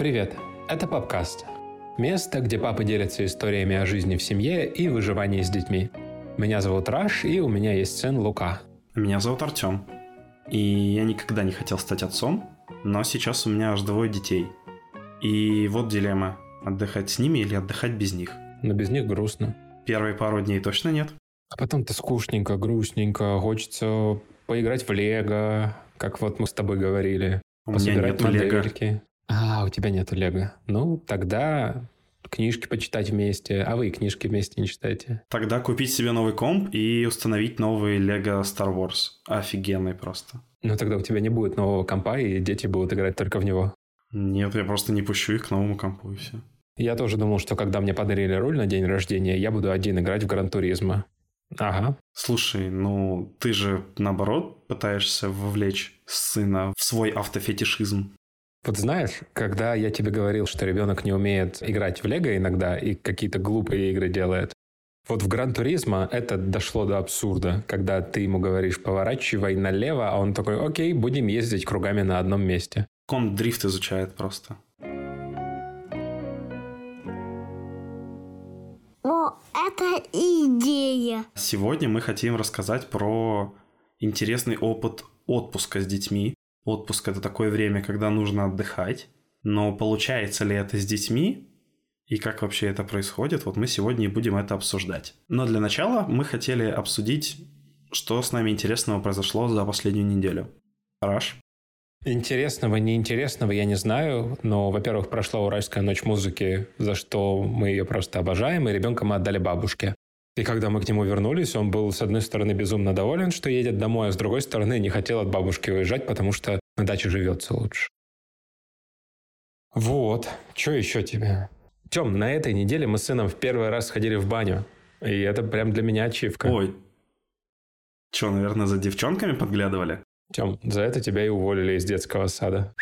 Привет, это Папкаст. Место, где папы делятся историями о жизни в семье и выживании с детьми. Меня зовут Раш, и у меня есть сын Лука. Меня зовут Артём. И я никогда не хотел стать отцом, но сейчас у меня аж 2 детей. И вот дилемма: отдыхать с ними или отдыхать без них. Но без них грустно. Первые пару дней точно нет. А потом-то скучненько, грустненько, хочется поиграть в Лего, как вот мы с тобой говорили. У меня нету модельки. Лего. А, у тебя нету Лего. Ну, тогда книжки почитать вместе. А вы книжки вместе не читаете. Тогда купить себе новый комп и установить новый Лего Стар Варс. Офигенный просто. Ну, тогда у тебя не будет нового компа, и дети будут играть только в него. Нет, я просто не пущу их к новому компу, и все. Я тоже думал, что когда мне подарили руль на день рождения, я буду один играть в Гран Туризмо. Ага. Слушай, ну ты же, наоборот, пытаешься вовлечь сына в свой автофетишизм. Вот знаешь, когда я тебе говорил, что ребенок не умеет играть в Лего иногда и какие-то глупые игры делает, вот в Гран Туризмо это дошло до абсурда, когда ты ему говоришь: поворачивай налево, а он такой: окей, будем ездить кругами на одном месте. Он дрифт изучает просто. О, это идея. Сегодня мы хотим рассказать про интересный опыт отпуска с детьми. Отпуск – это такое время, когда нужно отдыхать. Но получается ли это с детьми? И как вообще это происходит? Вот мы сегодня и будем это обсуждать. Но для начала мы хотели обсудить, что с нами интересного произошло за последнюю неделю. Раш? Интересного, неинтересного я не знаю, но, во-первых, прошла уральская ночь музыки, за что мы ее просто обожаем, и ребенка мы отдали бабушке. И когда мы к нему вернулись, он был, с одной стороны, безумно доволен, что едет домой, а с другой стороны, не хотел от бабушки уезжать, потому что на даче живется лучше. Вот, что еще тебе? Тем, на этой неделе мы с сыном в первый раз сходили в баню, и это прям для меня ачивка. Ой, что, наверное, за девчонками подглядывали? Тем, за это тебя и уволили из детского сада.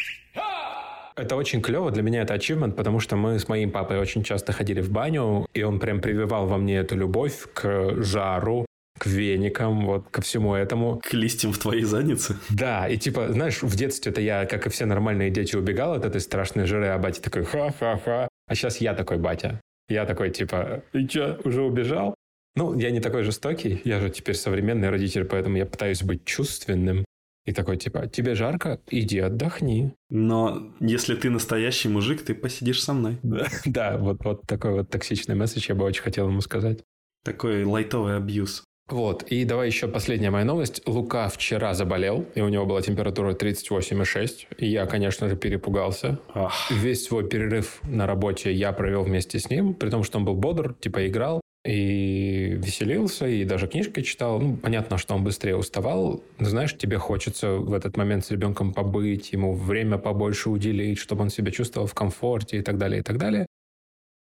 Это очень клево, для меня это ачивмент, потому что мы с моим папой очень часто ходили в баню, и он прям прививал во мне эту любовь к жару, к веникам, вот ко всему этому. К листьям в твоей заднице? Да, и типа, знаешь, в детстве-то я, как и все нормальные дети, убегал от этой страшной жары, а батя такой: ха-ха-ха. А сейчас я такой батя. Я такой типа: и че, уже убежал? Ну, я не такой жестокий, я же теперь современный родитель, поэтому я пытаюсь быть чувственным. И такой типа: тебе жарко? Иди отдохни. Но если ты настоящий мужик, ты посидишь со мной. Да, вот такой вот токсичный месседж я бы очень хотел ему сказать. Такой лайтовый абьюз. Вот, и давай еще последняя моя новость. Лука вчера заболел, и у него была температура 38,6. И я, конечно же, перепугался. Весь свой перерыв на работе я провел вместе с ним, при том, что он был бодр, типа играл. И веселился, и даже книжки читал. Ну, понятно, что он быстрее уставал. Знаешь, тебе хочется в этот момент с ребенком побыть, ему время побольше уделить, чтобы он себя чувствовал в комфорте и так далее, и так далее.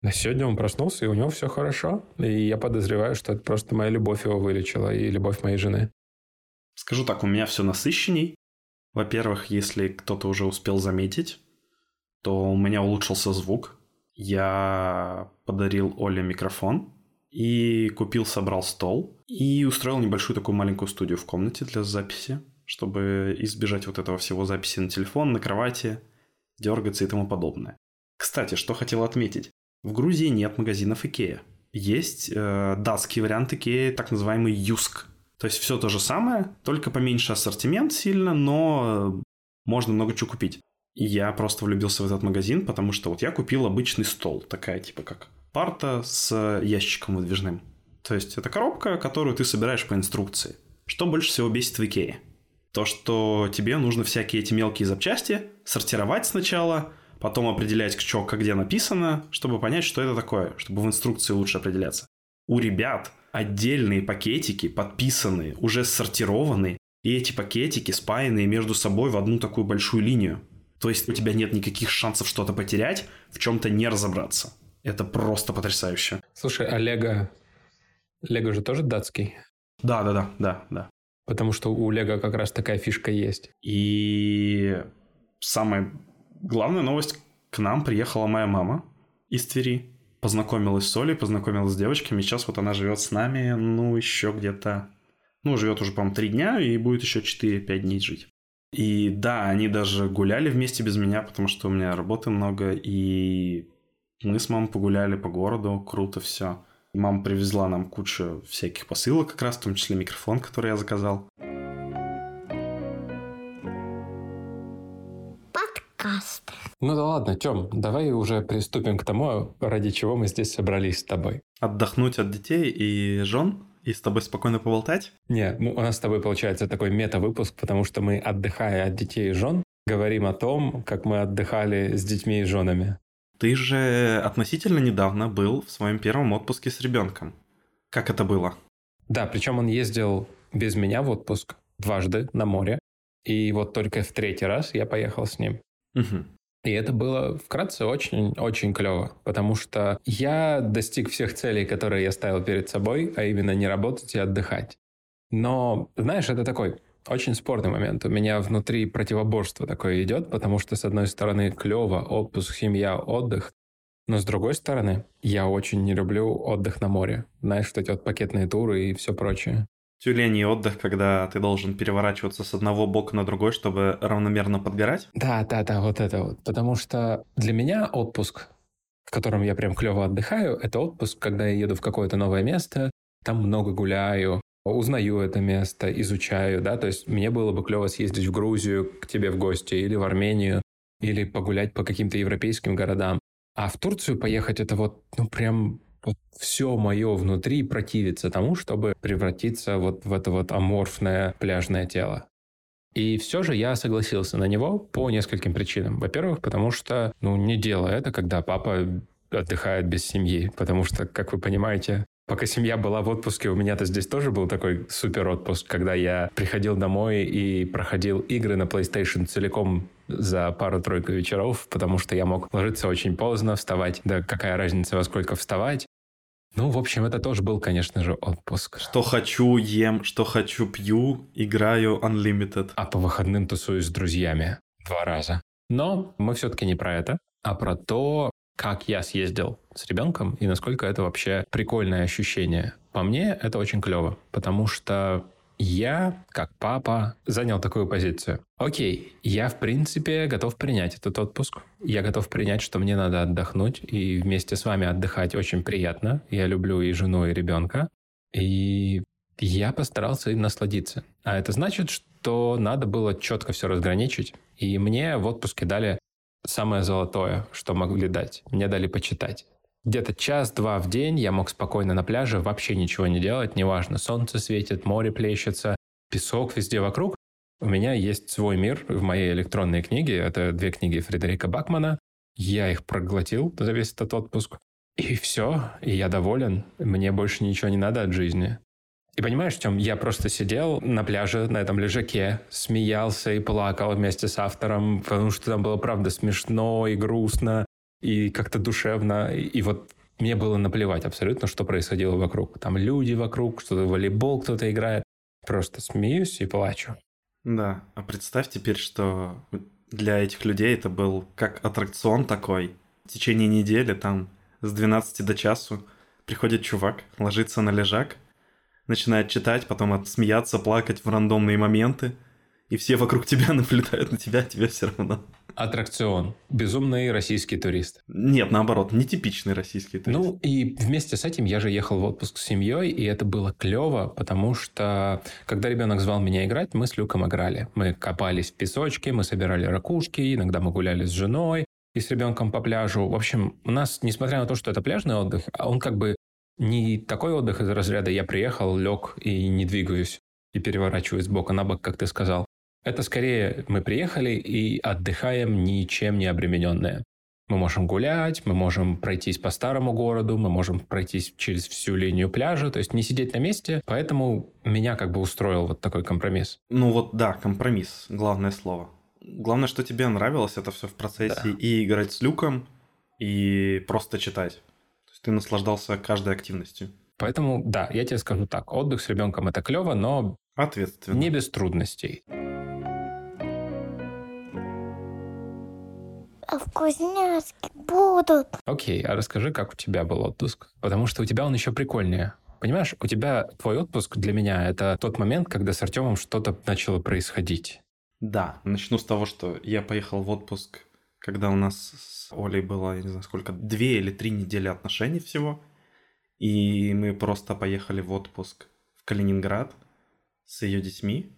Но сегодня он проснулся, и у него все хорошо. И я подозреваю, что это просто моя любовь его вылечила, и любовь моей жены. Скажу так, у меня все насыщенней. Во-первых, если кто-то уже успел заметить, то у меня улучшился звук. Я подарил Оле микрофон. И купил, собрал стол. И устроил небольшую такую маленькую студию в комнате для записи, чтобы избежать вот этого всего записи на телефон, на кровати, дергаться и тому подобное. Кстати, что хотел отметить. В Грузии нет магазинов Икея. Есть датский вариант Икеи, так называемый Юск. То есть все то же самое, только поменьше ассортимент сильно, но можно много чего купить. И я просто влюбился в этот магазин, потому что вот я купил обычный стол, такая типа как... парта с ящиком выдвижным. То есть это коробка, которую ты собираешь по инструкции. Что больше всего бесит в Икее? То, что тебе нужно всякие эти мелкие запчасти сортировать сначала, потом определять, что где написано, чтобы понять, что это такое, чтобы в инструкции лучше определяться. У ребят отдельные пакетики, подписанные, уже сортированные, и эти пакетики спаянные между собой в одну такую большую линию. То есть у тебя нет никаких шансов что-то потерять, в чем-то не разобраться. Это просто потрясающе. Слушай, а Лего... Лего же тоже датский? Да. Потому что у Лего как раз такая фишка есть. И самая главная новость. К нам приехала моя мама из Твери. Познакомилась с Олей, познакомилась с девочками. Сейчас вот она живет с нами, ну, еще где-то... Ну, живет уже, по-моему, 3 дня и будет еще 4-5 дней жить. И да, они даже гуляли вместе без меня, потому что у меня работы много, и мы с мамой погуляли по городу, круто все. Мама привезла нам кучу всяких посылок как раз, в том числе микрофон, который я заказал. Подкасты. Ну да ладно, Тём, давай уже приступим к тому, ради чего мы здесь собрались с тобой. Отдохнуть от детей и жен? И с тобой спокойно поболтать? Нет, у нас с тобой получается такой мета-выпуск, потому что мы, отдыхая от детей и жен, говорим о том, как мы отдыхали с детьми и женами. Ты же относительно недавно был в своем первом отпуске с ребенком. Как это было? Да, причем он ездил без меня в отпуск дважды на море. И вот только в третий раз я поехал с ним. Угу. И это было вкратце очень-очень клево, потому что я достиг всех целей, которые я ставил перед собой, а именно не работать и отдыхать. Но, знаешь, это такой очень спорный момент. У меня внутри противоборство такое идет, потому что, с одной стороны, клево, отпуск, семья, отдых. Но, с другой стороны, я очень не люблю отдых на море. Знаешь, что эти вот пакетные туры и все прочее. Тюленей отдых, когда ты должен переворачиваться с одного бока на другой, чтобы равномерно подгорать? Да, вот это вот. Потому что для меня отпуск, в котором я прям клево отдыхаю, это отпуск, когда я еду в какое-то новое место, там много гуляю, узнаю это место, изучаю, да, то есть мне было бы клево съездить в Грузию к тебе в гости или в Армению, или погулять по каким-то европейским городам. А в Турцию поехать это вот, ну прям... Все мое внутри противится тому, чтобы превратиться вот в это вот аморфное пляжное тело. И все же я согласился на него по нескольким причинам. Во-первых, потому что, не дело это, когда папа отдыхает без семьи. Потому что, как вы понимаете, пока семья была в отпуске, у меня-то здесь тоже был такой супер отпуск, когда я приходил домой и проходил игры на PlayStation целиком за пару-тройку вечеров, потому что я мог ложиться очень поздно, вставать. Да какая разница, во сколько вставать. В общем, это тоже был, конечно же, отпуск. Что хочу, ем, что хочу, пью, играю Unlimited. А по выходным тусуюсь с друзьями 2 раза. Но мы все-таки не про это, а про то, как я съездил с ребенком и насколько это вообще прикольное ощущение. По мне, это очень клево, потому что я, как папа, занял такую позицию. Окей, я, в принципе, готов принять этот отпуск. Я готов принять, что мне надо отдохнуть, и вместе с вами отдыхать очень приятно. Я люблю и жену, и ребенка. И я постарался им насладиться. А это значит, что надо было четко все разграничить. И мне в отпуске дали самое золотое, что могли дать. Мне дали почитать. Где-то 1-2 в день я мог спокойно на пляже вообще ничего не делать, неважно, солнце светит, море плещется, песок везде вокруг. У меня есть свой мир в моей электронной книге, это 2 книги Фредерика Бакмана, я их проглотил за весь этот отпуск, и все, и я доволен, мне больше ничего не надо от жизни. И понимаешь, Тём, я просто сидел на пляже, на этом лежаке, смеялся и плакал вместе с автором, потому что там было, правда, смешно и грустно, и как-то душевно, и вот мне было наплевать абсолютно, что происходило вокруг. Там люди вокруг, что-то волейбол кто-то играет. Просто смеюсь и плачу. Да, а представь теперь, что для этих людей это был как аттракцион такой. В течение недели там с 12 до часу приходит чувак, ложится на лежак, начинает читать, потом смеяться, плакать в рандомные моменты, и все вокруг тебя наблюдают на тебя, а тебе все равно. Аттракцион. Безумный российский турист. Нет, наоборот, нетипичный российский турист. И вместе с этим я же ехал в отпуск с семьей, и это было клево, потому что, когда ребенок звал меня играть, мы с Люком играли. Мы копались в песочке, мы собирали ракушки, иногда мы гуляли с женой и с ребенком по пляжу. В общем, у нас, несмотря на то, что это пляжный отдых, он как бы не такой отдых из разряда «я приехал, лег и не двигаюсь, и переворачиваюсь с бока на бок», как ты сказал. Это скорее мы приехали и отдыхаем, ничем не обремененные. Мы можем гулять, мы можем пройтись по старому городу, мы можем пройтись через всю линию пляжа, то есть не сидеть на месте, поэтому меня как бы устроил вот такой компромисс. Компромисс, главное слово. Главное, что тебе нравилось это все в процессе, да. И играть с Люком, и просто читать. То есть ты наслаждался каждой активностью. Поэтому, да, я тебе скажу так, отдых с ребенком это клево, но ответственно. Не без трудностей. Вкусняшки будут. Окей, а расскажи, как у тебя был отпуск? Потому что у тебя он еще прикольнее. Понимаешь, у тебя твой отпуск для меня это тот момент, когда с Артёмом что-то начало происходить. Да. Начну с того, что я поехал в отпуск, когда у нас с Олей было, я не знаю сколько, 2 или 3 недели отношений всего. И мы просто поехали в отпуск в Калининград с ее детьми.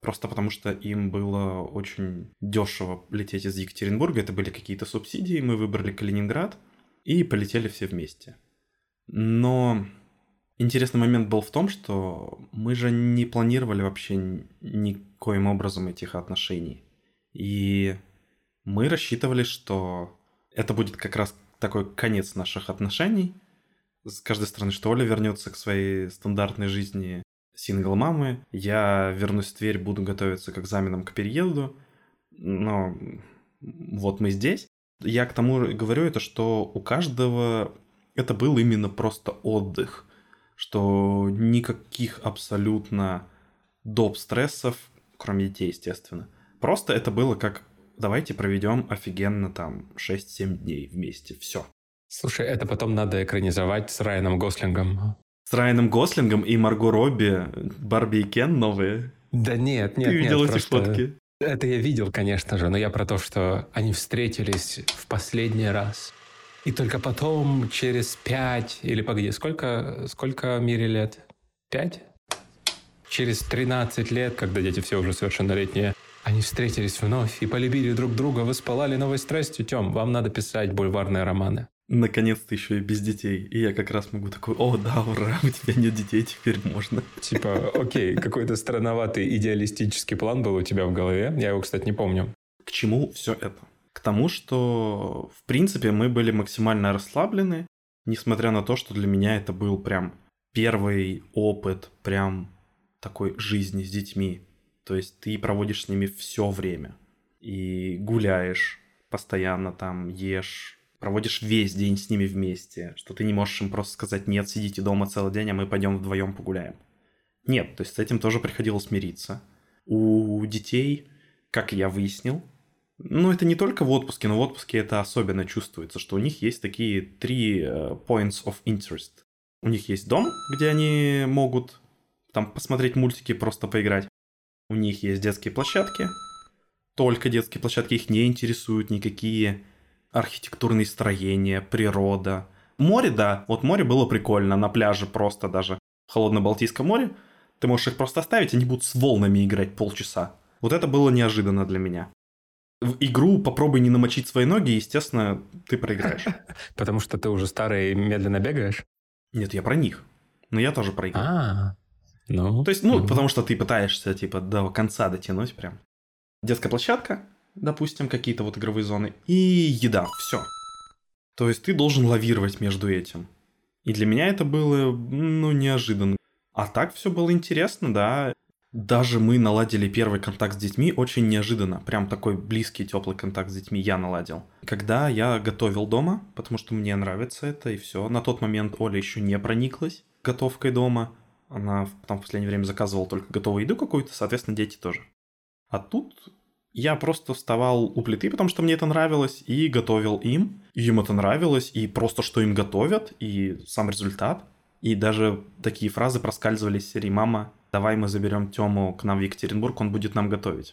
Просто потому что им было очень дешево лететь из Екатеринбурга. Это были какие-то субсидии. Мы выбрали Калининград и полетели все вместе. Но интересный момент был в том, что мы же не планировали вообще никоим образом этих отношений. И мы рассчитывали, что это будет как раз такой конец наших отношений. С каждой стороны, что Оля вернется к своей стандартной жизни сингл-мамы. Я вернусь в Тверь, буду готовиться к экзаменам, к переезду. Но вот мы здесь. Я к тому говорю это, что у каждого это был именно просто отдых. Что никаких абсолютно доп. Стрессов, кроме детей, естественно. Просто это было как давайте проведем офигенно там 6-7 дней вместе, все. Слушай, это потом надо экранизовать с Райаном Гослингом. С Райаном Гослингом и Марго Робби, Барби и Кен новые. Да нет. Ты видел эти фотки? Это я видел, конечно же, но я про то, что они встретились в последний раз. И только потом, через 5 или погоди, сколько Мире лет? 5? Через 13 лет, когда дети все уже совершеннолетние, они встретились вновь и полюбили друг друга. Вы спалали новой страстью, Тём, вам надо писать бульварные романы. Наконец-то еще и без детей. И я как раз могу такой, о, да, ура, у тебя нет детей, теперь можно. Типа, окей, какой-то странноватый идеалистический план был у тебя в голове. Я его, кстати, не помню. К чему все это? К тому, что, в принципе, мы были максимально расслаблены, несмотря на то, что для меня это был прям первый опыт прям такой жизни с детьми. То есть ты проводишь с ними все время. И гуляешь постоянно там, ешь, проводишь весь день с ними вместе, что ты не можешь им просто сказать, нет, сидите дома целый день, а мы пойдем вдвоем погуляем. Нет, то есть с этим тоже приходилось мириться. У детей, как я выяснил, ну, это не только в отпуске, но в отпуске это особенно чувствуется, что у них есть такие 3 points of interest. У них есть дом, где они могут там посмотреть мультики, просто поиграть. У них есть детские площадки. Только детские площадки, их не интересуют никакие архитектурные строения, природа. Море, да, вот море было прикольно, на пляже просто даже в холодном Балтийском море. Ты можешь их просто оставить, они будут с волнами играть полчаса. Вот это было неожиданно для меня. В игру попробуй не намочить свои ноги, естественно, ты проиграешь. Потому что ты уже старый и медленно бегаешь? Нет, я про них. Но я тоже проиграл. Ну. То есть, потому что ты пытаешься, типа, до конца дотянуть прям. Детская площадка, допустим, какие-то вот игровые зоны, и еда, все. То есть ты должен лавировать между этим. И для меня это было, неожиданно. А так все было интересно, да. Даже мы наладили первый контакт с детьми очень неожиданно. Прям такой близкий, теплый контакт с детьми я наладил. Когда я готовил дома, потому что мне нравится это, и все. На тот момент Оля еще не прониклась готовкой дома. Она там в последнее время заказывала только готовую еду какую-то, соответственно, дети тоже. А тут я просто вставал у плиты, потому что мне это нравилось, и готовил им. И им это нравилось, и просто что им готовят, и сам результат. И даже такие фразы проскальзывались из серии «Мама, давай мы заберем Тему к нам в Екатеринбург, он будет нам готовить».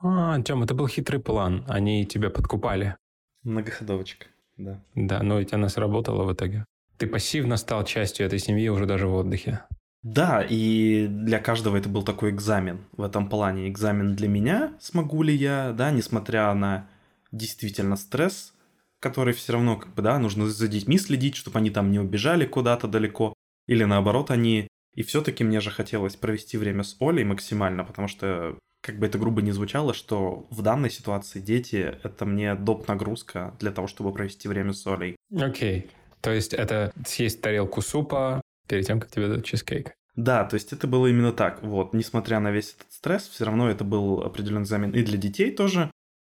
А, Тем, это был хитрый план, они тебя подкупали. Многоходовочка, да. Да, но ведь она сработала в итоге. Ты пассивно стал частью этой семьи уже даже в отдыхе. Да, и для каждого это был такой экзамен в этом плане. Экзамен для меня, смогу ли я, да, несмотря на действительно стресс, который все равно, как бы, да, нужно за детьми следить, чтобы они там не убежали куда-то далеко, или наоборот они... И все-таки мне же хотелось провести время с Олей максимально, потому что, как бы это грубо не звучало, что в данной ситуации дети — это мне доп. Нагрузка для того, чтобы провести время с Олей. Окей. То есть это съесть тарелку супа перед тем, как тебе дадут чизкейк. Да, то есть это было именно так. Вот, несмотря на весь этот стресс, все равно это был определенный экзамен и для детей тоже,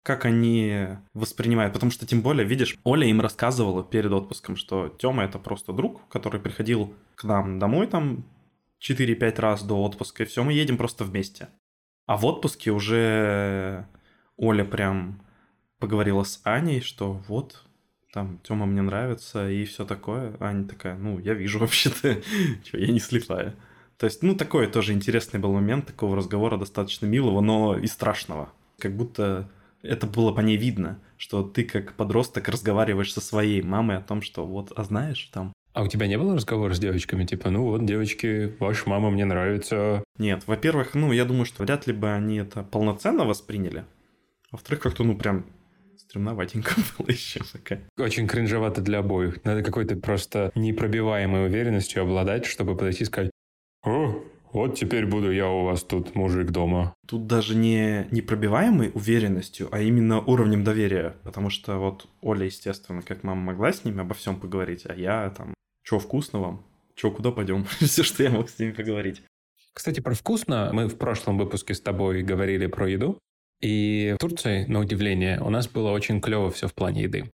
как они воспринимают. Потому что, тем более, видишь, Оля им рассказывала перед отпуском, что Тёма — это просто друг, который приходил к нам домой там, 4-5 раз до отпуска, и все, мы едем просто вместе. А в отпуске уже Оля прям поговорила с Аней, что вот, там, Тёма мне нравится, и все такое. Аня такая, я вижу вообще-то, я не слепая. То есть, ну, такой тоже интересный был момент такого разговора, достаточно милого, но и страшного. Как будто это было по ней видно, что ты как подросток разговариваешь со своей мамой о том, что вот, а знаешь, там... А у тебя не было разговора с девочками? Типа, ну вот, девочки, ваша мама мне нравится. Нет, во-первых, ну, я думаю, что вряд ли бы они это полноценно восприняли. Во-вторых, как-то, ну, прям... Стремноватенько было еще пока. Очень кринжевато для обоих. Надо какой-то просто непробиваемой уверенностью обладать, чтобы подойти и сказать: «О, вот теперь буду я у вас тут мужик дома». Тут даже не непробиваемой уверенностью, а именно уровнем доверия. Потому что вот Оля, естественно, как мама, могла с ними обо всем поговорить, а я там: «Чё вкусно вам? Чё, куда пойдем?» Все, что я мог с ними поговорить. Кстати, про вкусно. Мы в прошлом выпуске с тобой говорили про еду. И в Турции, на удивление, у нас было очень клево все в плане еды.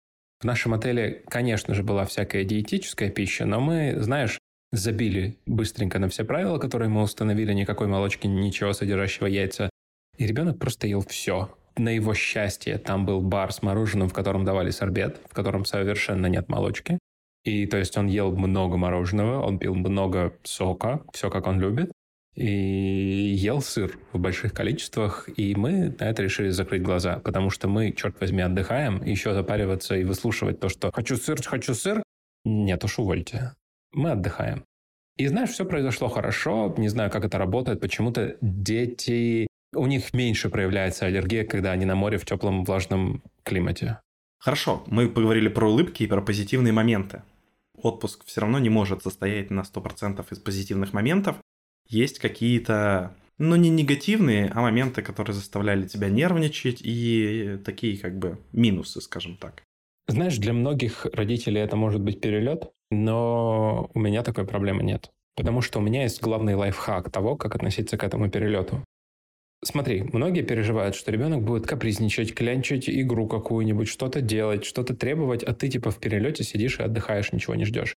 В нашем отеле, конечно же, была всякая диетическая пища, но мы, знаешь, забили быстренько на все правила, которые мы установили, никакой молочки, ничего содержащего яйца. И ребенок просто ел все. На его счастье, там был бар с мороженым, в котором давали сорбет, в котором совершенно нет молочки. И то есть он ел много мороженого, он пил много сока, все как он любит. И ел сыр в больших количествах, и мы на это решили закрыть глаза, потому что мы, черт возьми, отдыхаем, еще запариваться и выслушивать то, что хочу сыр», нет уж, увольте. Мы отдыхаем. И знаешь, все произошло хорошо, не знаю, как это работает, почему-то дети, у них меньше проявляется аллергия, когда они на море в теплом влажном климате. Хорошо, мы поговорили про улыбки и про позитивные моменты. Отпуск все равно не может состоять на 100% из позитивных моментов. Есть какие-то, ну, не негативные, а моменты, которые заставляли тебя нервничать, и такие как бы минусы, скажем так. Знаешь, для многих родителей это может быть перелет, но у меня такой проблемы нет. Потому что у меня есть главный лайфхак того, как относиться к этому перелету. Смотри, многие переживают, что ребенок будет капризничать, клянчить игру какую-нибудь, что-то делать, что-то требовать, а ты типа в перелете сидишь и отдыхаешь, ничего не ждешь.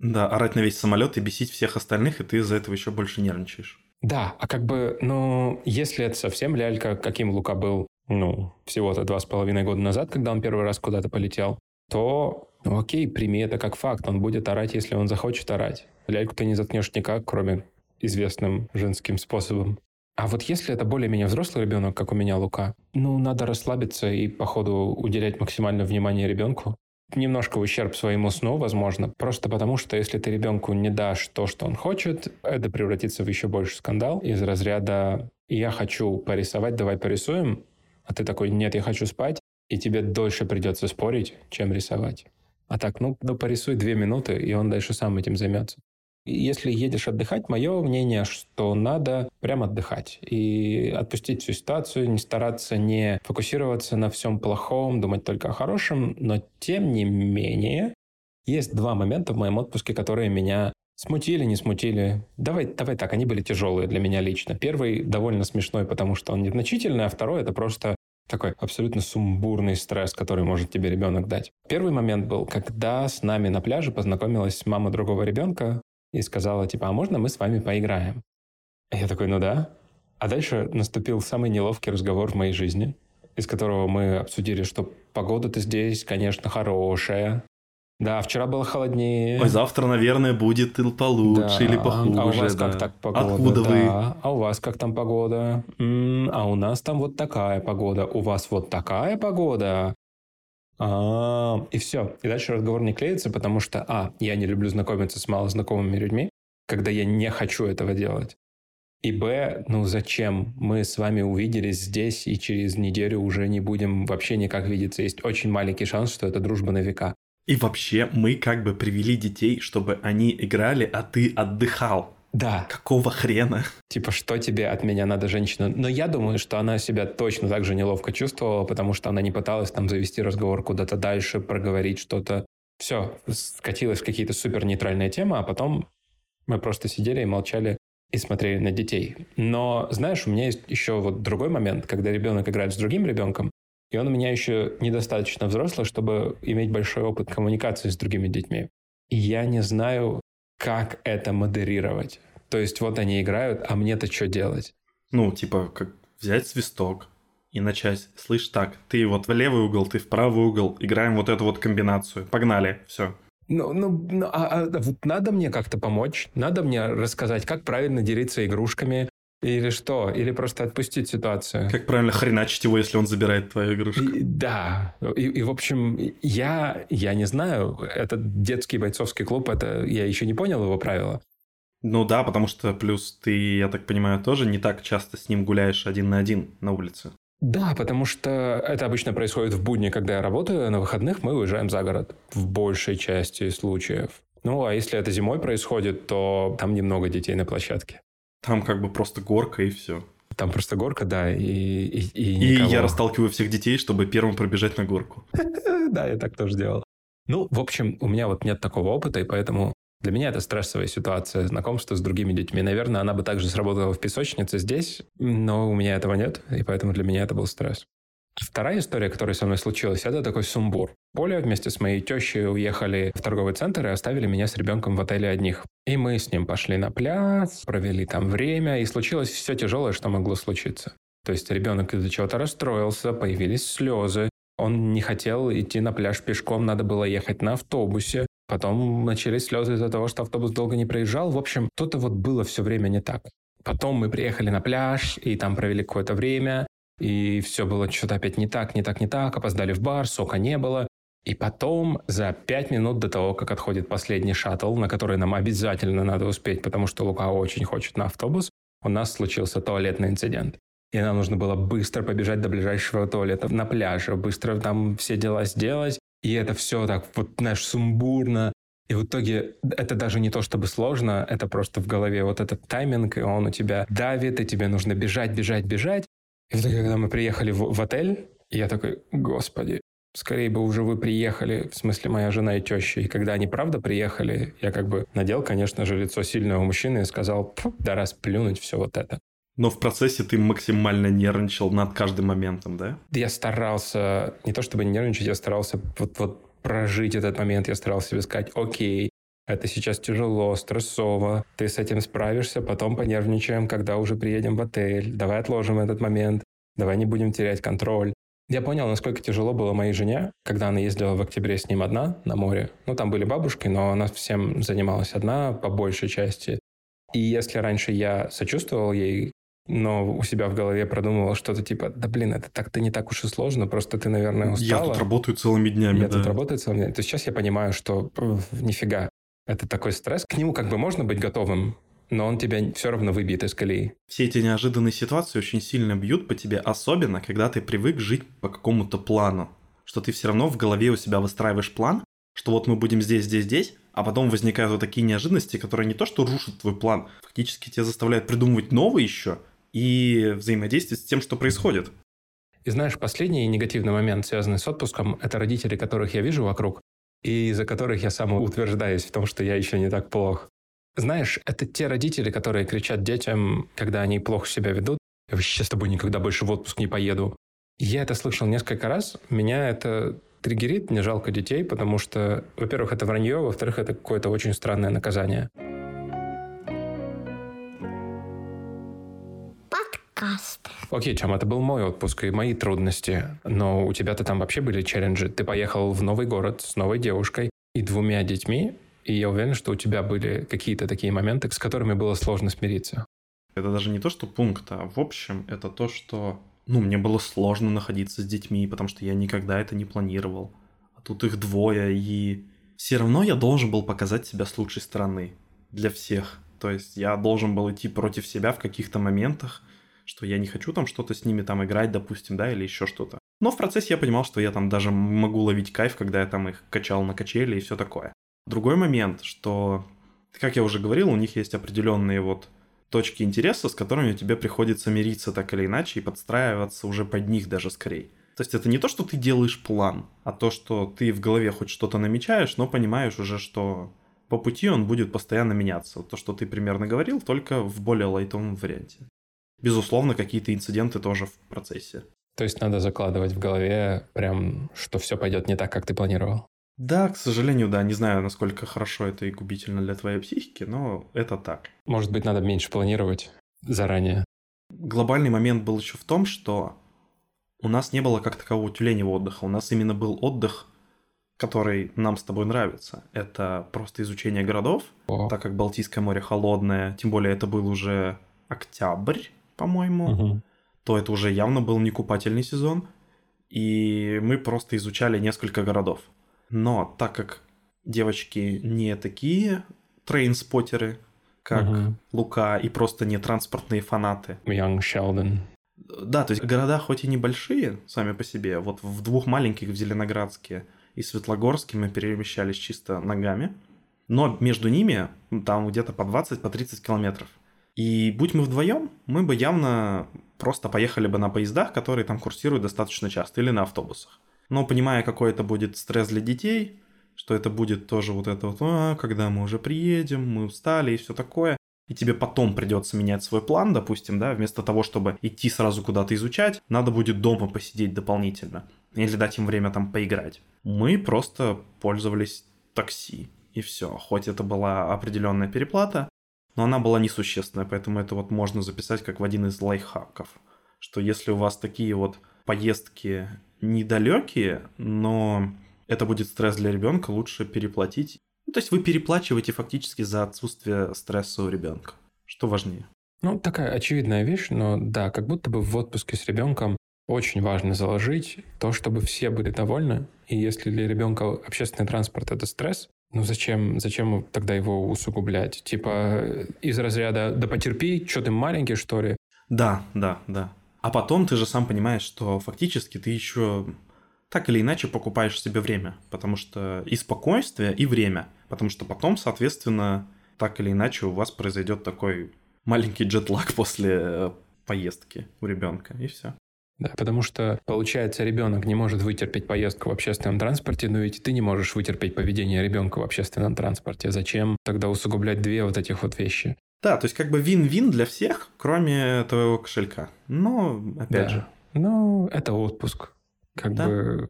Да, орать на весь самолет и бесить всех остальных, и ты из-за этого еще больше нервничаешь. Да, а как бы, ну, если это совсем лялька, каким Лука был, ну, всего-то 2,5 года назад, когда он первый раз куда-то полетел, то, ну, окей, прими это как факт, он будет орать, если он захочет орать. Ляльку ты не заткнешь никак, кроме известным женским способом. А вот если это более-менее взрослый ребенок, как у меня Лука, ну, надо расслабиться и, походу, уделять максимальное внимание ребенку. Немножко в ущерб своему сну, возможно, просто потому, что если ты ребенку не дашь то, что он хочет, это превратится в еще больше скандал из разряда «я хочу порисовать, давай порисуем», а ты такой «нет, я хочу спать», и тебе дольше придется спорить, чем рисовать. А так, ну порисуй 2 минуты, и он дальше сам этим займется. Если едешь отдыхать, мое мнение, что надо прям отдыхать и отпустить всю ситуацию, не стараться не фокусироваться на всем плохом, думать только о хорошем, но тем не менее есть 2 момента в моем отпуске, которые меня смутили, не смутили. Давай так, они были тяжелые для меня лично. Первый довольно смешной, потому что он незначительный, а второй это просто такой абсолютно сумбурный стресс, который может тебе ребенок дать. Первый момент был, когда с нами на пляже познакомилась мама другого ребенка, и сказала, типа, а можно мы с вами поиграем? А я такой, ну да. А дальше наступил самый неловкий разговор в моей жизни, из которого мы обсудили, что погода-то здесь, конечно, хорошая. Да, вчера было холоднее. Ой, завтра, наверное, будет получше, да, или похуже. А у вас да. Как так погода? Откуда да. Вы? А у вас как там погода? А у нас там вот такая погода. У вас вот такая погода? И все. И дальше разговор не клеится, потому что, я не люблю знакомиться с малознакомыми людьми, когда я не хочу этого делать. И, б, ну зачем? Мы с вами увиделись здесь, и через неделю уже не будем вообще никак видеться. Есть очень маленький шанс, что это дружба на века. И вообще мы как бы привели детей, чтобы они играли, а ты отдыхал. Да. Какого хрена? Типа, что тебе от меня надо, женщина? Но я думаю, что она себя точно так же неловко чувствовала, потому что она не пыталась там завести разговор куда-то дальше, проговорить что-то. Все, скатилась в какие-то супернейтральные темы, а потом мы просто сидели и молчали и смотрели на детей. Но, знаешь, у меня есть еще вот другой момент, когда ребенок играет с другим ребенком, и он у меня еще недостаточно взрослый, чтобы иметь большой опыт коммуникации с другими детьми. И я не знаю... Как это модерировать? То есть вот они играют, а мне-то что делать? Ну, типа, как взять свисток и начать. Слышь, так, ты вот в левый угол, ты в правый угол, играем вот эту вот комбинацию. Погнали, все. Вот надо мне как-то помочь, надо мне рассказать, как правильно делиться игрушками, или что, или просто отпустить ситуацию. Как правильно хреначить его, если он забирает твою игрушку. И в общем, я не знаю, этот детский бойцовский клуб, это я еще не понял его правила. Ну да, потому что плюс ты, я так понимаю, тоже не так часто с ним гуляешь один на один на улице. Да, потому что это обычно происходит в будни, когда я работаю, а на выходных мы уезжаем за город в большей части случаев. Ну, а если это зимой происходит, то там немного детей на площадке. Там как бы просто горка и все. Там просто горка, да, и никого. И я расталкиваю всех детей, чтобы первым пробежать на горку. Да, я так тоже делал. Ну, в общем, у меня вот нет такого опыта, и поэтому для меня это стрессовая ситуация, знакомство с другими детьми. Наверное, она бы также сработала в песочнице здесь, но у меня этого нет, и поэтому для меня это был стресс. Вторая история, которая со мной случилась, это такой сумбур. Оля вместе с моей тещей уехали в торговый центр и оставили меня с ребенком в отеле одних. И мы с ним пошли на пляж, провели там время, и случилось все тяжелое, что могло случиться. То есть ребенок из-за чего-то расстроился, появились слезы, он не хотел идти на пляж пешком, надо было ехать на автобусе. Потом начались слезы из-за того, что автобус долго не проезжал. В общем, что-то вот было все время не так. Потом мы приехали на пляж, и там провели какое-то время, и все было что-то опять не так, опоздали в бар, сока не было. И потом, за 5 минут до того, как отходит последний шаттл, на который нам обязательно надо успеть, потому что Лука очень хочет на автобус, у нас случился туалетный инцидент. И нам нужно было быстро побежать до ближайшего туалета на пляже, быстро там все дела сделать. И это все так вот, знаешь, сумбурно. И в итоге это даже не то чтобы сложно, это просто в голове вот этот тайминг, и он у тебя давит, и тебе нужно бежать. И в итоге, когда мы приехали в отель, я такой, господи, скорее бы уже вы приехали, в смысле моя жена и теща. И когда они правда приехали, я как бы надел, конечно же, лицо сильного мужчины и сказал, да раз плюнуть все вот это. Но в процессе ты максимально нервничал над каждым моментом, да? Я старался, не то чтобы нервничать, я старался вот прожить этот момент, я старался себе сказать, окей, это сейчас тяжело, стрессово, ты с этим справишься, потом понервничаем, когда уже приедем в отель, давай отложим этот момент, давай не будем терять контроль. Я понял, насколько тяжело было моей жене, когда она ездила в октябре с ним одна на море. Ну, там были бабушки, но она всем занималась одна, по большей части. И если раньше я сочувствовал ей, но у себя в голове продумывал что-то типа, да блин, это так-то не так уж и сложно, просто ты, наверное, устала. Я тут работаю целыми днями, То сейчас я понимаю, что нифига. Это такой стресс. К нему как бы можно быть готовым, но он тебя все равно выбьет из колеи. Все эти неожиданные ситуации очень сильно бьют по тебе, особенно когда ты привык жить по какому-то плану, что ты все равно в голове у себя выстраиваешь план, что вот мы будем здесь, а потом возникают вот такие неожиданности, которые не то что рушат твой план, фактически тебя заставляют придумывать новый еще и взаимодействовать с тем, что происходит. И знаешь, последний негативный момент, связанный с отпуском, это родители, которых я вижу вокруг, и из-за которых я самоутверждаюсь в том, что я еще не так плох. Знаешь, это те родители, которые кричат детям, когда они плохо себя ведут, «Я вообще с тобой никогда больше в отпуск не поеду». Я это слышал несколько раз, меня это триггерит, мне жалко детей, потому что, во-первых, это вранье, во-вторых, это какое-то очень странное наказание. Подкаст. Окей, Чам, это был мой отпуск и мои трудности, но у тебя-то там вообще были челленджи. Ты поехал в новый город с новой девушкой и 2 детьми, и я уверен, что у тебя были какие-то такие моменты, с которыми было сложно смириться. Это даже не то, что пункт, а в общем это то, что мне было сложно находиться с детьми, потому что я никогда это не планировал. А тут их 2, и все равно я должен был показать себя с лучшей стороны для всех. То есть я должен был идти против себя в каких-то моментах, что я не хочу там что-то с ними там играть, допустим, да, или еще что-то. Но в процессе я понимал, что я там даже могу ловить кайф, когда я там их качал на качели и все такое. Другой момент, что, как я уже говорил, у них есть определенные вот точки интереса, с которыми тебе приходится мириться так или иначе и подстраиваться уже под них даже скорее. То есть это не то, что ты делаешь план, а то, что ты в голове хоть что-то намечаешь, но понимаешь уже, что по пути он будет постоянно меняться. То, что ты примерно говорил, только в более лайтовом варианте. Безусловно, какие-то инциденты тоже в процессе. То есть надо закладывать в голове прям, что все пойдет не так, как ты планировал? Да, к сожалению, да. Не знаю, насколько хорошо это и губительно для твоей психики, но это так. Может быть, надо меньше планировать заранее? Глобальный момент был еще в том, что у нас не было как такового тюленевого отдыха. У нас именно был отдых, который нам с тобой нравится. Это просто изучение городов, так как Балтийское море холодное, тем более это был уже октябрь, по-моему, то это уже явно был не купательный сезон, и мы просто изучали несколько городов. Но так как девочки не такие трейнспоттеры, как Лука, и просто не транспортные фанаты. Young Sheldon. Да, то есть города хоть и небольшие сами по себе, вот в двух маленьких, в Зеленоградске и Светлогорске, мы перемещались чисто ногами, но между ними там где-то по 20-30 километров. И будь мы вдвоем, мы бы явно просто поехали бы на поездах, которые там курсируют достаточно часто, или на автобусах. Но понимая, какой это будет стресс для детей, что это будет тоже вот это вот, когда мы уже приедем, мы устали и все такое, и тебе потом придется менять свой план, допустим, да, вместо того, чтобы идти сразу куда-то изучать, надо будет дома посидеть дополнительно, или дать им время там поиграть. Мы просто пользовались такси, и все. Хоть это была определенная переплата, но она была несущественная, поэтому это вот можно записать как в один из лайфхаков, что если у вас такие вот поездки недалекие, но это будет стресс для ребенка, лучше переплатить. Ну, то есть вы переплачиваете фактически за отсутствие стресса у ребенка, что важнее. Ну, такая очевидная вещь, но да, как будто бы в отпуске с ребенком очень важно заложить то, чтобы все были довольны, и если для ребенка общественный транспорт – это стресс, ну зачем тогда его усугублять? Типа из разряда «да потерпи, что ты маленький, что ли?» Да. А потом ты же сам понимаешь, что фактически ты еще так или иначе покупаешь себе время, потому что и спокойствие, и время, потому что потом, соответственно, так или иначе у вас произойдет такой маленький джетлаг после поездки у ребенка, и все. Да, потому что, получается, ребенок не может вытерпеть поездку в общественном транспорте, но ведь ты не можешь вытерпеть поведение ребенка в общественном транспорте. Зачем тогда усугублять две вот этих вот вещи? Да, то есть как бы вин-вин для всех, кроме твоего кошелька. Но, опять же. Ну, это отпуск. Как бы...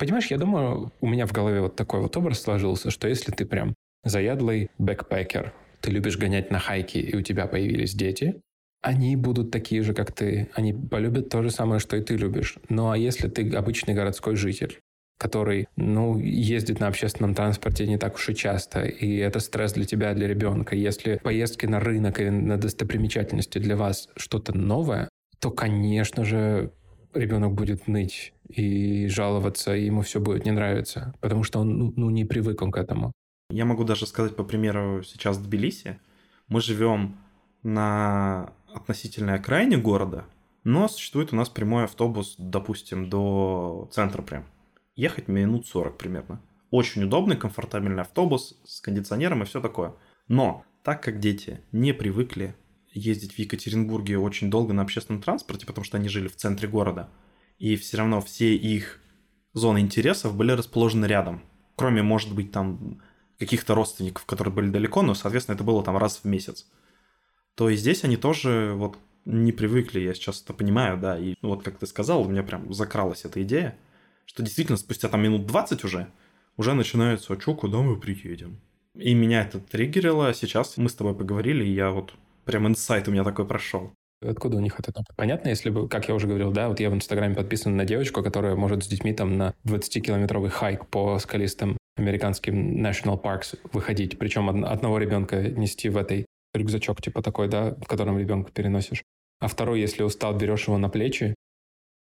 Понимаешь, я думаю, у меня в голове вот такой вот образ сложился, что если ты прям заядлый бэкпэкер, ты любишь гонять на хайки, и у тебя появились дети... Они будут такие же, как ты. Они полюбят то же самое, что и ты любишь. Ну, а если ты обычный городской житель, который, ездит на общественном транспорте не так уж и часто, и это стресс для тебя, для ребенка. Если поездки на рынок и на достопримечательности для вас что-то новое, то, конечно же, ребенок будет ныть и жаловаться, и ему все будет не нравиться, потому что он, не привык он к этому. Я могу даже сказать, по примеру, сейчас в Тбилиси. Мы живем на относительной окраине города, но существует у нас прямой автобус, допустим, до центра прям. Ехать минут 40 примерно. Очень удобный, комфортабельный автобус с кондиционером и все такое. Но так как дети не привыкли ездить в Екатеринбурге очень долго на общественном транспорте, потому что они жили в центре города, и все равно все их зоны интересов были расположены рядом. Кроме, может быть, там каких-то родственников, которые были далеко, но, соответственно, это было там раз в месяц. То и здесь они тоже вот не привыкли, я сейчас это понимаю, да, и вот как ты сказал, у меня прям закралась эта идея, что действительно спустя там минут 20 уже начинается, а что, куда мы приедем? И меня это триггерило, сейчас мы с тобой поговорили, и я вот прям инсайт у меня такой прошел. Откуда у них это? Понятно, если бы, как я уже говорил, да, вот я в Инстаграме подписан на девочку, которая может с детьми там на 20-километровый хайк по скалистым американским national parks выходить, причем одного ребенка нести в этой рюкзачок типа такой, да, в котором ребенка переносишь. А второй, если устал, берешь его на плечи.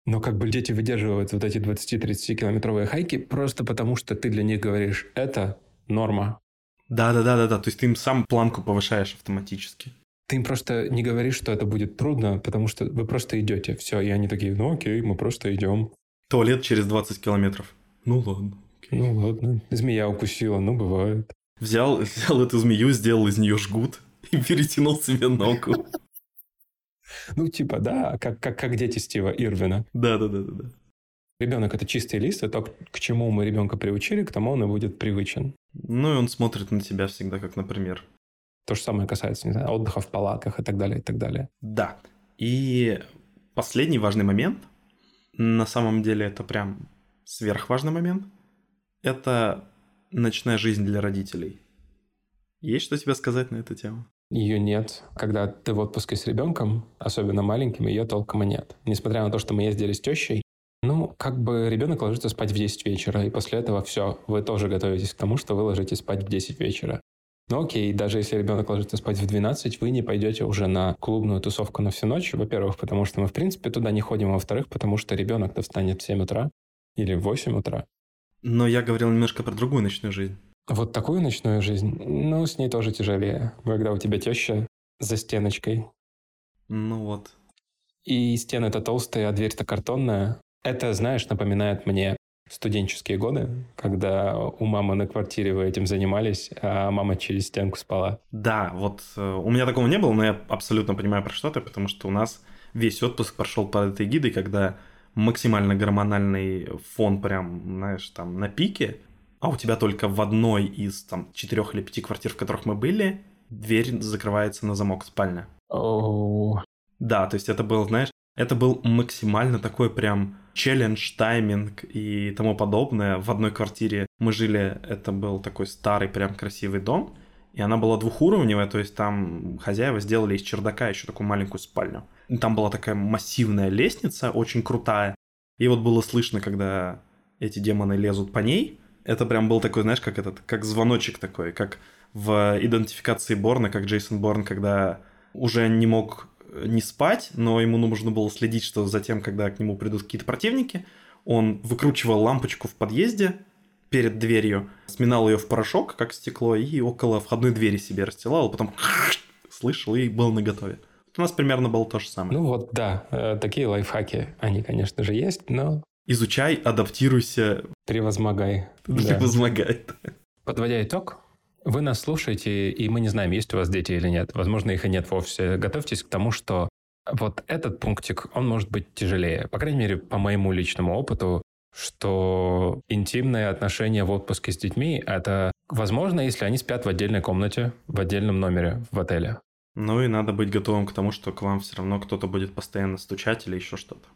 Но как бы дети выдерживают вот эти 20-30 километровые хайки просто потому, что ты для них говоришь, это норма. Да. То есть ты им сам планку повышаешь автоматически. Ты им просто не говоришь, что это будет трудно, потому что вы просто идете. Все, и они такие, окей, мы просто идем. Туалет через 20 километров. Окей. Змея укусила, бывает. Взял эту змею, сделал из нее жгут. И перетянул себе ногу. Да, как дети Стива Ирвина. Да. Ребенок это чистый лист, а то, к чему мы ребенка приучили, к тому он и будет привычен. И он смотрит на тебя всегда, как, например. То же самое касается, не знаю, отдыха в палатках и так далее, и так далее. Да. И последний важный момент, на самом деле это прям сверхважный момент, это ночная жизнь для родителей. Есть что тебе сказать на эту тему? Ее нет. Когда ты в отпуске с ребенком, особенно маленьким, ее толком и нет. Несмотря на то, что мы ездили с тещей, Как бы ребенок ложится спать в 10 вечера, и после этого все, вы тоже готовитесь к тому, что вы ложитесь спать в 10 вечера. Ну окей, даже если ребенок ложится спать в 12, вы не пойдете уже на клубную тусовку на всю ночь. Во-первых, потому что мы, в принципе, туда не ходим. Во-вторых, потому что ребенок-то встанет в 7 утра или в 8 утра. Но я говорил немножко про другую ночную жизнь. Вот такую ночную жизнь? Ну, с ней тоже тяжелее, когда у тебя теща за стеночкой. Ну вот. И стены-то толстые, а дверь-то картонная. Это, знаешь, напоминает мне студенческие годы, когда у мамы на квартире вы этим занимались, а мама через стенку спала. Да, вот у меня такого не было, но я абсолютно понимаю, про что ты, потому что у нас весь отпуск прошел под этой эгидой, когда максимально гормональный фон прям, знаешь, там на пике, а у тебя только в одной из там 4 или 5 квартир, в которых мы были, дверь закрывается на замок спальня. Oh. Да, то есть это был, знаешь, это был максимально такой прям челлендж, тайминг и тому подобное. В одной квартире мы жили, это был такой старый прям красивый дом, и она была двухуровневая, то есть там хозяева сделали из чердака еще такую маленькую спальню. И там была такая массивная лестница, очень крутая, и вот было слышно, когда эти демоны лезут по ней, это прям был такой, знаешь, как этот, как звоночек такой, как в идентификации Борна, как Джейсон Борн, когда уже не мог не спать, но ему нужно было следить, что за тем, когда к нему придут какие-то противники, он выкручивал лампочку в подъезде перед дверью, сминал ее в порошок, как стекло, и около входной двери себе расстилал, потом слышал и был наготове. У нас примерно было то же самое. Ну вот, да, такие лайфхаки, они, конечно же, есть, но... Изучай, адаптируйся. Превозмогай. Превозмогай. Да. Подводя итог... Вы нас слушаете, и мы не знаем, есть у вас дети или нет. Возможно, их и нет вовсе. Готовьтесь к тому, что вот этот пунктик, он может быть тяжелее. По крайней мере, по моему личному опыту, что интимные отношения в отпуске с детьми, это возможно, если они спят в отдельной комнате, в отдельном номере в отеле. Ну и надо быть готовым к тому, что к вам все равно кто-то будет постоянно стучать или еще что-то.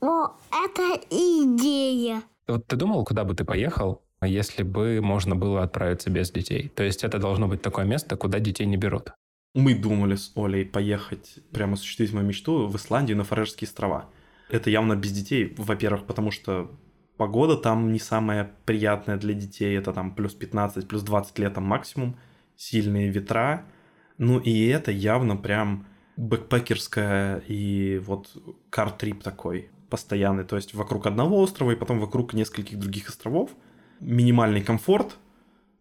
Но это идея. Вот ты думал, куда бы ты поехал, если бы можно было отправиться без детей? То есть это должно быть такое место, куда детей не берут. Мы думали с Олей поехать, прямо осуществить мою мечту, в Исландию на Фарерские острова. Это явно без детей, во-первых, потому что погода там не самая приятная для детей. Это там плюс 15, плюс 20 летом максимум, сильные ветра. Ну и это явно прям бэкпекерская и вот кар-трип такой. Постоянный, то есть вокруг одного острова и потом вокруг нескольких других островов. Минимальный комфорт,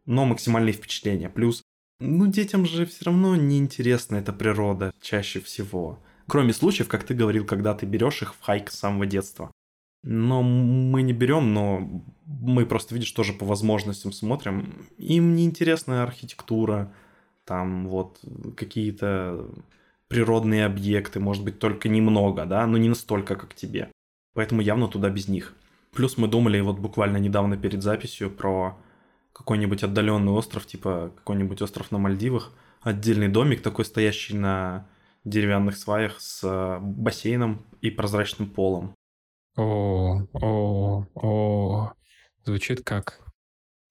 но максимальные впечатления. Плюс, ну, детям же все равно неинтересна эта природа чаще всего. Кроме случаев, как ты говорил, когда ты берешь их в хайк с самого детства. Но мы не берем, но мы просто, видишь, тоже по возможностям смотрим. Им неинтересна архитектура, там вот какие-то природные объекты, может быть, только немного, да, но не настолько, как тебе. Поэтому явно туда без них. Плюс мы думали вот буквально недавно перед записью про какой-нибудь отдаленный остров, типа какой-нибудь остров на Мальдивах, отдельный домик такой, стоящий на деревянных сваях с бассейном и прозрачным полом. О, звучит как...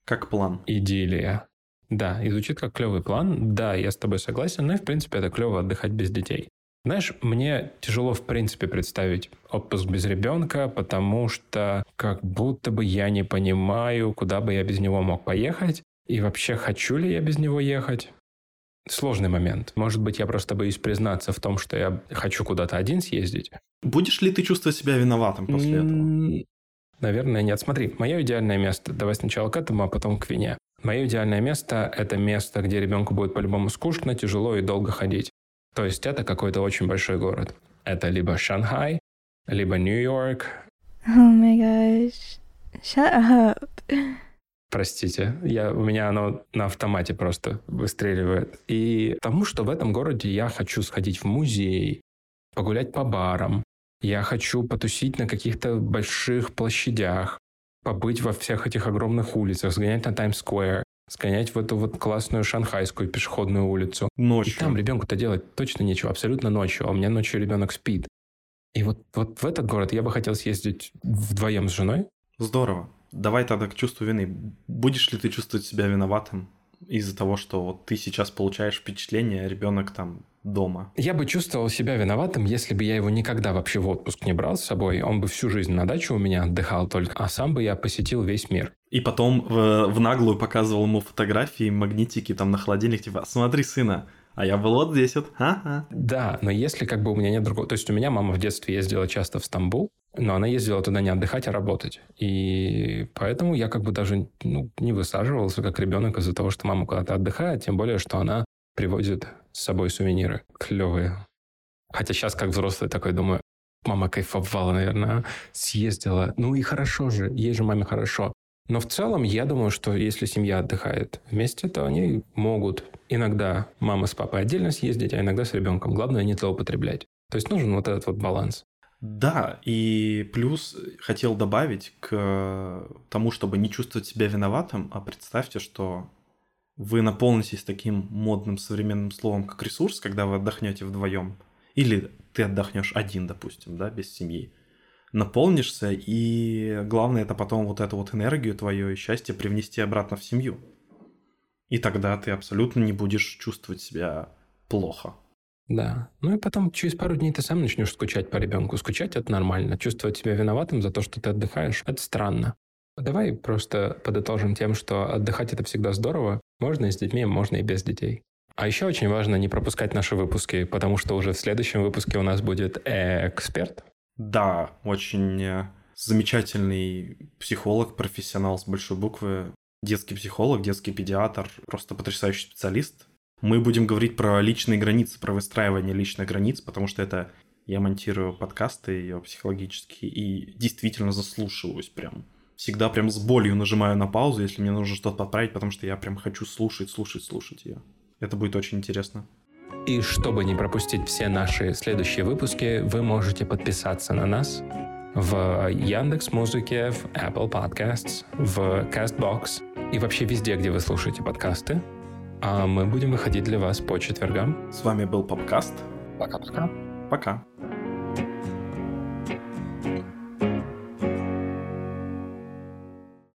Как план. Идиллия. Да, и звучит как клевый план. Да, я с тобой согласен, но и в принципе это клево отдыхать без детей. Знаешь, мне тяжело в принципе представить отпуск без ребенка, потому что как будто бы я не понимаю, куда бы я без него мог поехать, и вообще хочу ли я без него ехать. Сложный момент. Может быть, я просто боюсь признаться в том, что я хочу куда-то один съездить. Будешь ли ты чувствовать себя виноватым после этого? Наверное, нет. Смотри, мое идеальное место. Давай сначала к этому, а потом к вине. Мое идеальное место – это место, где ребенку будет по-любому скучно, тяжело и долго ходить. То есть это какой-то очень большой город. Это либо Шанхай, либо Нью-Йорк. Oh my gosh. Shut up. Простите, у меня оно на автомате просто выстреливает. И потому что в этом городе я хочу сходить в музей, погулять по барам. Я хочу потусить на каких-то больших площадях, побыть во всех этих огромных улицах, сгонять на Таймс-сквер, сгонять в эту вот классную шанхайскую пешеходную улицу. Ночью. И там ребенку-то делать точно нечего, абсолютно ночью. А у меня ночью ребенок спит. И вот в этот город я бы хотел съездить вдвоем с женой. Здорово. Давай тогда к чувству вины. Будешь ли ты чувствовать себя виноватым из-за того, что вот ты сейчас получаешь впечатление, ребенок там дома. Я бы чувствовал себя виноватым, если бы я его никогда вообще в отпуск не брал с собой. Он бы всю жизнь на даче у меня отдыхал только, а сам бы я посетил весь мир. И потом в наглую показывал ему фотографии, магнитики там на холодильник, типа «Смотри, сына». А я был вот здесь вот. Ага. Да, но если как бы у меня нет другого... То есть у меня мама в детстве ездила часто в Стамбул, но она ездила туда не отдыхать, а работать. И поэтому я как бы даже не высаживался как ребенок из-за того, что мама куда-то отдыхает, тем более, что она привозит с собой сувениры клевые. Хотя сейчас как взрослый такой думаю, мама кайфовала, наверное, съездила. Ну и хорошо же, ей же маме хорошо. Но в целом я думаю, что если семья отдыхает вместе, то они могут иногда мама с папой отдельно съездить, а иногда с ребенком. Главное не злоупотреблять. То есть нужен вот этот вот баланс. Да, и плюс хотел добавить к тому, чтобы не чувствовать себя виноватым, а представьте, что вы наполнитесь таким модным современным словом, как ресурс, когда вы отдохнете вдвоем, или ты отдохнешь один, допустим, да, без семьи. Наполнишься, и главное, это потом вот эту вот энергию твою и счастье привнести обратно в семью. И тогда ты абсолютно не будешь чувствовать себя плохо. Да. Ну и потом через пару дней ты сам начнешь скучать по ребенку. Скучать – это нормально. Чувствовать себя виноватым за то, что ты отдыхаешь – это странно. Давай просто подытожим тем, что отдыхать – это всегда здорово. Можно и с детьми, можно и без детей. А еще очень важно не пропускать наши выпуски, потому что уже в следующем выпуске у нас будет эксперт. Да, очень замечательный психолог, профессионал с большой буквы. Детский психолог, детский педиатр, просто потрясающий специалист. Мы будем говорить про личные границы, про выстраивание личных границ, потому что это я монтирую подкасты ее психологические и действительно заслушиваюсь прям. Всегда прям с болью нажимаю на паузу, если мне нужно что-то подправить, потому что я прям хочу слушать ее. Это будет очень интересно. И чтобы не пропустить все наши следующие выпуски, вы можете подписаться на нас в Яндекс.Музыке, в Apple Podcasts, в CastBox и вообще везде, где вы слушаете подкасты. А мы будем выходить для вас по четвергам. С вами был Папкаст. Пока-пока. Пока.